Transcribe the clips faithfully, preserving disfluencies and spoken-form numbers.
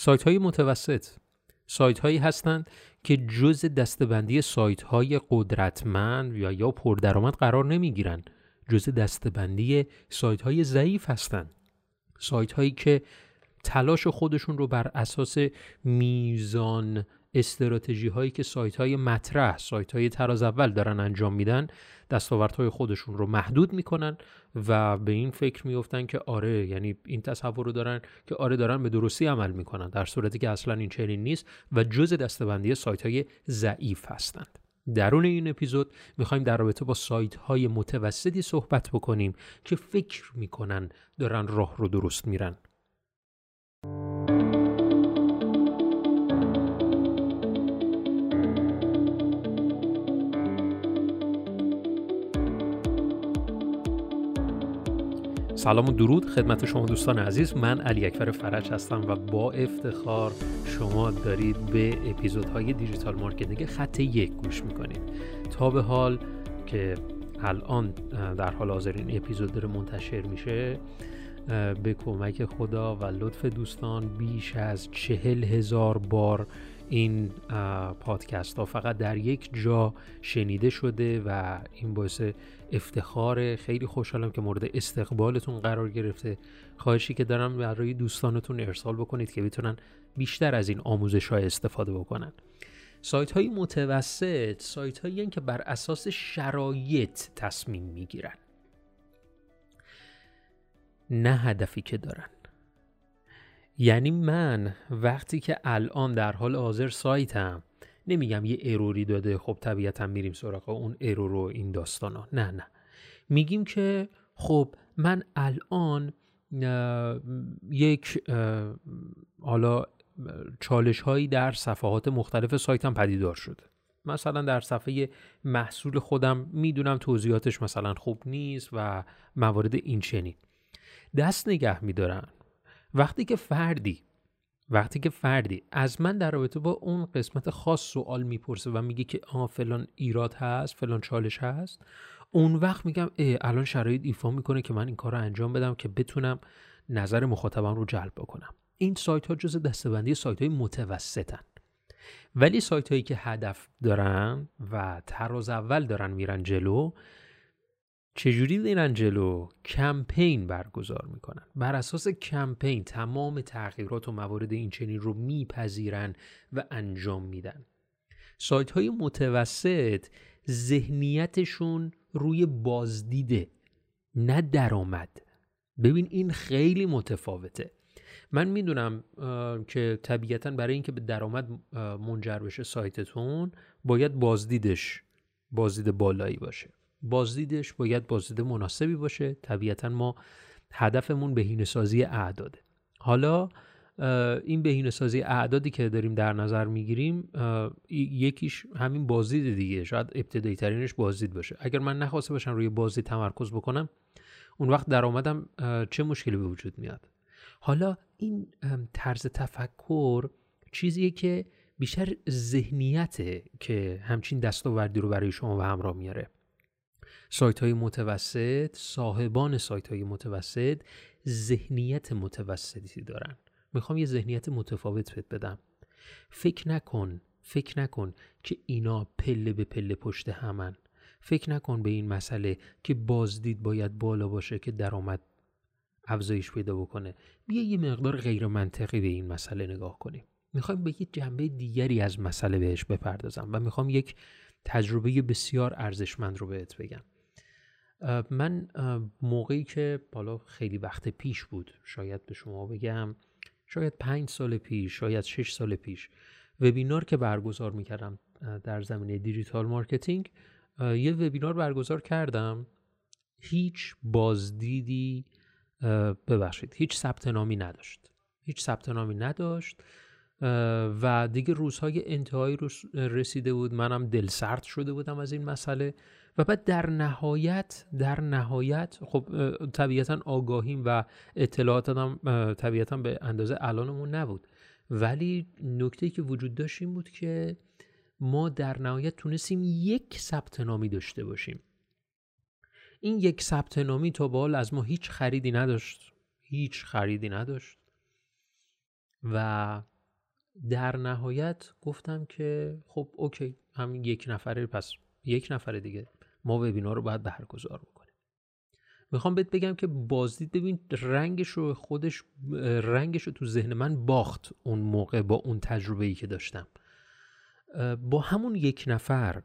سایت های متوسط سایت هایی هستند که جز دستبندی سایت های قدرتمند یا یا پردرآمد قرار نمی گیرن، جز دستبندی سایت های ضعیف هستند، سایت هایی که تلاش خودشون رو بر اساس میزان استراتژی هایی که سایت های مطرح، سایت های تراز اول دارن انجام میدن، دستاوردهای خودشون رو محدود میکنن و به این فکر میافتن که آره، یعنی این تصور رو دارن که آره دارن به درستی عمل میکنن، در صورتی که اصلا این چنین نیست و جزء دسته‌بندی سایت های ضعیف هستند. درون این اپیزود میخوایم در رابطه با سایت های متوسطی صحبت بکنیم که فکر میکنن دارن راه رو درست میرن. سلام و درود خدمت شما دوستان عزیز، من علی اکبر فرج هستم و با افتخار شما دارید به اپیزودهای دیجیتال مارکتینگ خط یک گوش میکنید. تا به حال که الان در حال حاضر این اپیزود داره منتشر میشه، به کمک خدا و لطف دوستان بیش از چهل هزار بار این پادکست ها فقط در یک جا شنیده شده و این باعث افتخاره. خیلی خوشحالم که مورد استقبالتون قرار گرفته. خواهشی که دارم برای دوستانتون ارسال بکنید که بتونن بیشتر از این آموزش های استفاده بکنن. سایت های متوسط سایت هایی که بر اساس شرایط تصمیم میگیرن، نه هدفی که دارن. یعنی من وقتی که الان در حال حاضر سایتم، نمیگم یه اروری داده خب طبیعتا میریم سراغ اون ارور و این داستانا، نه نه میگیم که خب من الان اه، یک اه، حالا چالش هایی در صفحات مختلف سایتم پدیدار شده. مثلا در صفحه محصول خودم میدونم توضیحاتش مثلا خوب نیست و موارد این چنین دست نگه میدارن. وقتی که فردی وقتی که فردی از من در رابطه با اون قسمت خاص سوال میپرسه و میگه که آه فلان ایراد هست، فلان چالش هست، اون وقت میگم اه الان شرایط ایفا میکنه که من این کار رو انجام بدم که بتونم نظر مخاطبم رو جلب بکنم. این سایت ها جز دسته‌بندی سایت های متوسطن. ولی سایت هایی که هدف دارن و تراز اول دارن میرن جلو، چجوری میرن جلو؟ کمپین برگزار میکنن. بر اساس کمپین تمام تغییرات و موارد این چنین رو میپذیرن و انجام میدن. سایت های متوسط ذهنیتشون روی بازدیده، نه درآمد. ببین این خیلی متفاوته. من میدونم که طبیعتاً برای اینکه به درآمد منجر بشه سایتتون باید بازدیدش بازدید بالایی باشه. بازدیدش باید بازدید مناسبی باشه. طبیعتاً ما هدفمون بهینه‌سازی اعداده. حالا این بهینه‌سازی اعدادی که داریم در نظر میگیریم، یکیش همین بازدید دیگه، شاید ابتدایی ترینش بازدید باشه. اگر من نخواسته باشم روی بازدید تمرکز بکنم، اون وقت درآمدم چه مشکلی به وجود میاد؟ حالا این طرز تفکر چیزیه که بیشتر ذهنیته که همچین دستاوردی رو برای شما به همراه میاره. سایت های متوسط، صاحبان سایت های متوسط ذهنیت متوسطی دارن. میخوام یه ذهنیت متفاوت بهت بدم. فکر نکن فکر نکن که اینا پله به پله پشت همن. فکر نکن به این مسئله که بازدید باید بالا باشه که درآمد افزایش پیدا بکنه. بیا یه مقدار غیر منطقی به این مسئله نگاه کنیم. میخوام به یه جنبه دیگری از مسئله بهش بپردازم و میخوام یک تجربه بسیار ارزشمند رو بهت بگم. من موقعی که بالا خیلی وقت پیش بود، شاید به شما بگم شاید پنج سال پیش، شاید شش سال پیش، وبینار که برگزار میکردم در زمینه دیجیتال مارکتینگ، یه وبینار برگزار کردم. هیچ بازدیدی ببخشید هیچ ثبت نامی نداشت هیچ ثبت نامی نداشت و دیگه روزهای انتهایی رو رسیده بود. منم دلسرد شده بودم از این مسئله و بعد در نهایت در نهایت خب طبیعتاً آگاهیم و اطلاعاتم طبیعتاً به اندازه الانمون نبود، ولی نکته‌ای که وجود داشت این بود که ما در نهایت تونستیم یک ثبت نامی داشته باشیم. این یک ثبت نامی تا به حال از ما هیچ خریدی نداشت هیچ خریدی نداشت و در نهایت گفتم که خب اوکی، همین یک نفره، پس یک نفره دیگه ما وبینار رو باید برگزار بکنیم. میخوام بهت بگم که بازدید ببین رنگش رو خودش رنگش رو تو ذهن من باخت اون موقع با اون تجربه‌ای که داشتم. با همون یک نفر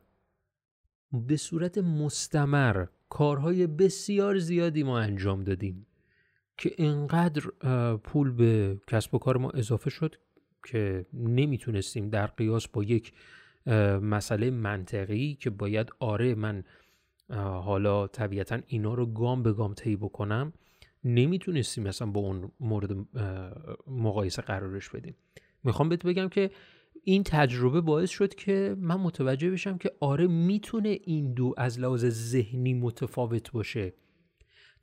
به صورت مستمر کارهای بسیار زیادی ما انجام دادیم که اینقدر پول به کسب و کار ما اضافه شد که نمیتونستیم در قیاس با یک مسئله منطقی که باید آره من حالا طبیعتاً اینا رو گام به گام طی بکنم، نمیتونستیم مثلا با اون مورد مقایسه قرارش بدیم. میخوام بهت بگم که این تجربه باعث شد که من متوجه بشم که آره میتونه این دو از لحاظ ذهنی متفاوت باشه.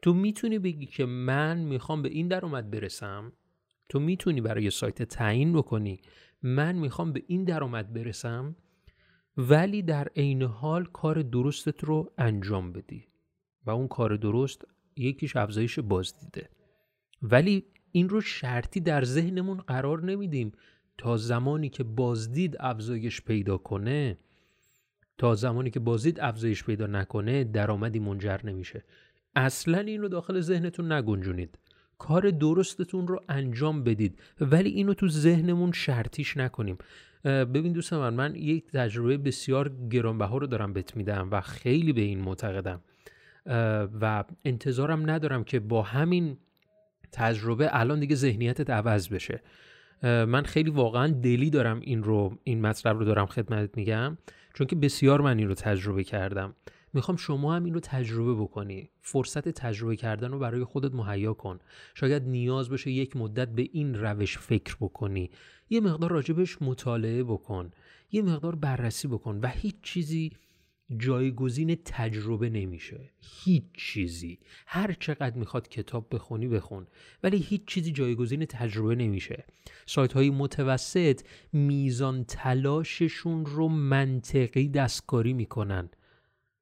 تو میتونی بگی که من میخوام به این درآمد برسم، تو میتونی برای سایت تعیین بکنی من میخوام به این درآمد برسم، ولی در عین حال کار درستت رو انجام بدی و اون کار درست یکیش افزایش بازدیده. ولی این رو شرطی در ذهنمون قرار نمیدیم تا زمانی که بازدید افزایش پیدا کنه. تا زمانی که بازدید افزایش پیدا نکنه درآمدی منجر نمیشه. اصلا اینو داخل ذهنتون نگنجونید، کار درستتون رو انجام بدید، ولی اینو تو ذهنمون شرطیش نکنیم. ببین دوست من، من یک تجربه بسیار گرانبها رو دارم بهت میدم و خیلی به این معتقدم و انتظارم ندارم که با همین تجربه الان دیگه ذهنیتت عوض بشه. من خیلی واقعا دلی دارم این رو این مطلب رو دارم خدمتت میگم، چون که بسیار من این رو تجربه کردم. میخوام شما هم این رو تجربه بکنی. فرصت تجربه کردن رو برای خودت مهیا کن. شاید نیاز باشه یک مدت به این روش فکر بکنی، یه مقدار راجبش مطالعه بکن، یه مقدار بررسی بکن و هیچ چیزی جایگزین تجربه نمیشه. هیچ چیزی، هر چقدر میخواد کتاب بخونی بخون، ولی هیچ چیزی جایگزین تجربه نمیشه. سایت های متوسط میزان تلاششون رو منطقی دستکاری میکنن،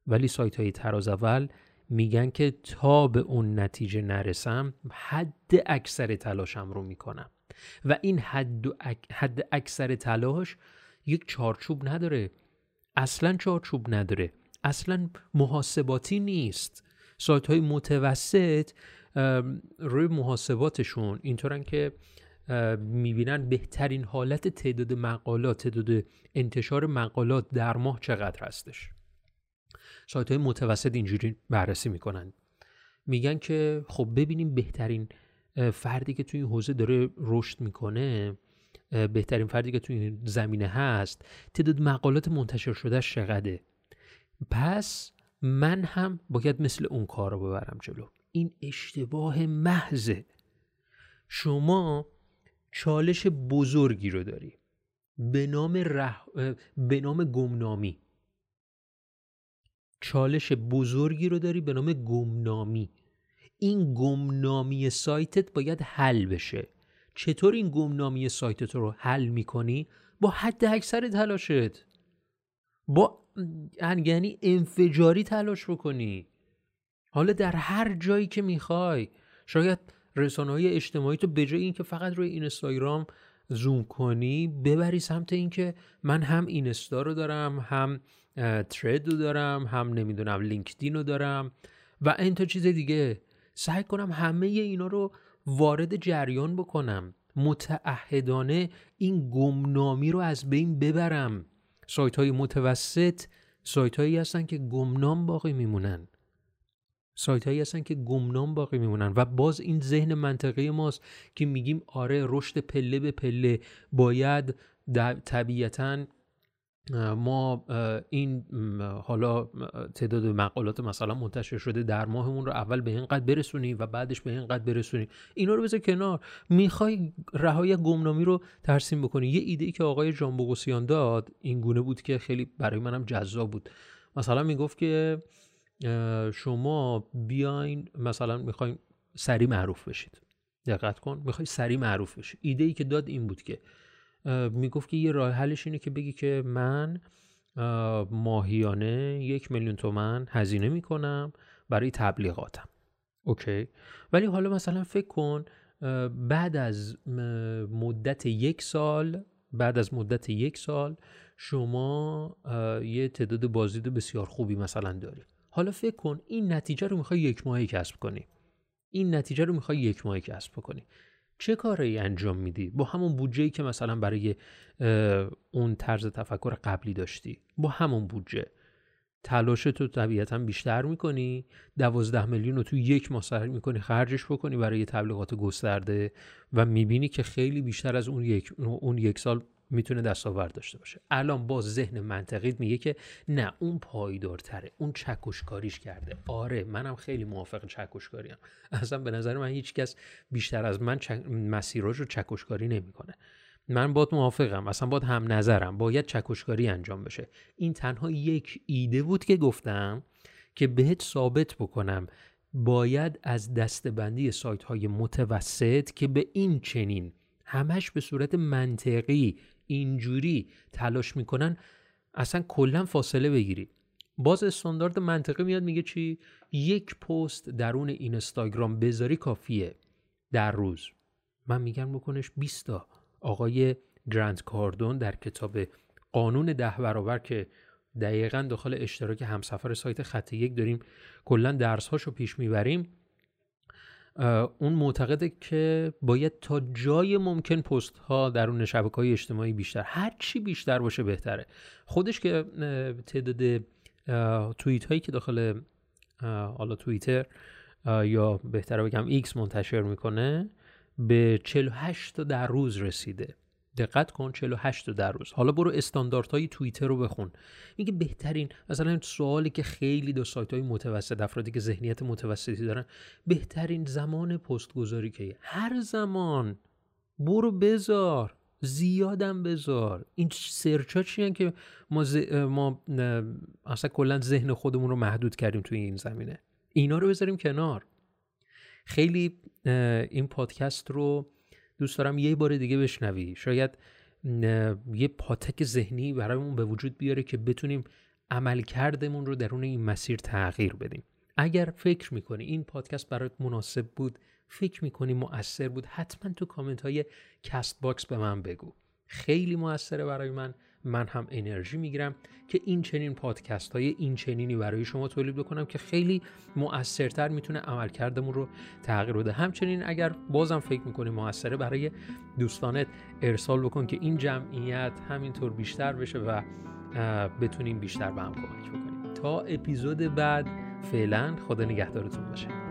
ولی سایت های تراز اول میگن که تا به اون نتیجه نرسم حد اکثر تلاشم رو میکنم و این حد, اک... حد اکثر تلاش یک چارچوب نداره، اصلا چارچوب نداره، اصلا محاسباتی نیست. سایت های متوسط روی محاسباتشون اینطورن که میبینن بهترین حالت تعداد مقالات، تعداد انتشار مقالات در ماه چقدر هستش. سایت های متوسط اینجوری بررسی میکنن، میگن که خب ببینیم بهترین فردی که توی این حوزه داره رشد میکنه، بهترین فردی که توی این زمینه هست، تعداد مقالات منتشر شده چقدره، پس من هم باید مثل اون کار رو ببرم جلو. این اشتباه محضه. شما چالش بزرگی رو داری به نام رح... به نام گمنامی. چالش بزرگی رو داری به نام گمنامی. این گمنامی سایتت باید حل بشه. چطور این گمنامی سایتت رو حل میکنی؟ با حد اکثر تلاشت، با یعنی انفجاری تلاش رو کنی، حالا در هر جایی که میخوای. شاید رسانه‌های اجتماعی تو به جای اینکه فقط روی اینستاگرام زوم کنی ببری سمت اینکه من هم اینستا رو دارم، هم ترید رو دارم، هم نمیدونم لینکدین رو دارم و این تا چیز دیگه. سعی کنم همه اینا رو وارد جریان بکنم، متعهدانه این گمنامی رو از بین ببرم. سایت های متوسط سایت هایی هستن که گمنام باقی میمونن، سایت هایی هستن که گمنام باقی میمونن و باز این ذهن منطقی ماست که میگیم آره رشد پله به پله باید طبیعتاً ما این حالا تعداد مقالات مثلا منتشر شده در ماهمون رو اول به اینقدر برسونیم و بعدش به اینقدر برسونیم. اینا رو بذار کنار. میخوای رهای گمنامی رو ترسیم بکنی. یه ایده‌ای که آقای جان بوقوسیان داد این گونه بود که خیلی برای منم جذاب بود. مثلا میگفت که شما بیاین مثلا میخواین سریع معروف بشید. دقت کن، میخوای سریع معروف بشی. ایده‌ای که داد این بود که میگفت که یه راه حلش اینه که بگی که من ماهیانه یک میلیون تومن هزینه میکنم برای تبلیغاتم. اوکی، ولی حالا مثلا فکر کن بعد از مدت یک سال بعد از مدت یک سال شما یه تعداد بازدید بسیار خوبی مثلا داری. حالا فکر کن این نتیجه رو میخوای یک ماهی کسب کنی. این نتیجه رو میخوای یک ماهی کسب کنی. چه کاری انجام میدی؟ با همون بودجه‌ای که مثلا برای اون طرز تفکر قبلی داشتی، با همون بودجه تلاشت رو طبیعتاً بیشتر میکنی، دوازده میلیون رو تو یک ماه صرف میکنی، خرجش بکنی برای تبلیغات گسترده و میبینی که خیلی بیشتر از اون یک, اون یک سال میتونه دستاورد داشته باشه. الان با ذهن منطقیت میگه که نه، اون پایدارتره، اون چکشکاریش کرده. آره، منم خیلی موافق چکشکاریم. اصلا به نظر من هیچ کس بیشتر از من چک... مسیراش رو چکشکاری نمیکنه. من باید موافقم، اصلا باید هم نظرم، باید چکشکاری انجام بشه. این تنها یک ایده بود که گفتم که بهت ثابت بکنم باید از دستبندی سایت های متوسط که به این چنین همش به صورت منطقی اینجوری تلاش میکنن اصلا کلا فاصله بگیری. باز استاندارد منطقی میاد میگه چی؟ یک پست درون اینستاگرام بذاری کافیه در روز. من میگم بکنش بیست تا. آقای گرانت کاردون در کتاب قانون ده برابر که دقیقاً داخل اشتراک همسفر سایت خط یک داریم کلا درس‌هاشو پیش میبریم، اون معتقده که باید تا جای ممکن پست‌ها درون شبکه‌های اجتماعی بیشتر، هر چی بیشتر باشه بهتره. خودش که تعداد توییت‌هایی که داخل حالا توییتر یا بهتره بگم ایکس منتشر میکنه به چهل و هشت تا در روز رسیده. دقت کن، چهل و هشت تا در روز. حالا برو استانداردهای توییتر رو بخون. میگه بهترین مثلا سوالی که خیلی دو سایت‌های متوسط، افرادی که ذهنیت متوسطی دارن، بهترین زمان پست گذاری که هر زمان برو بذار، زیادم بذار. این سرچا چیه که ما ز... ما اصلا کلا ذهن خودمون رو محدود کردیم توی این زمینه. اینا رو بذاریم کنار. خیلی این پادکست رو دوست دارم یه بار دیگه بشنوی، شاید یه پاتک ذهنی برامون به وجود بیاره که بتونیم عملکردمون رو درون این مسیر تغییر بدیم. اگر فکر میکنی این پادکست برات مناسب بود، فکر میکنی مؤثر بود، حتما تو کامنت های کست باکس به من بگو. خیلی مؤثره برای من، من هم انرژی میگیرم که این چنین پادکست های این چنینی برای شما تولید بکنم که خیلی مؤثرتر میتونه عملکردمون رو تغییر بده. همچنین اگر بازم فکر میکنی مؤثره، برای دوستانت ارسال بکن که این جمعیت همینطور بیشتر بشه و بتونیم بیشتر به هم کمک بکنیم. تا اپیزود بعد، فعلا خدا نگهدارتون باشه.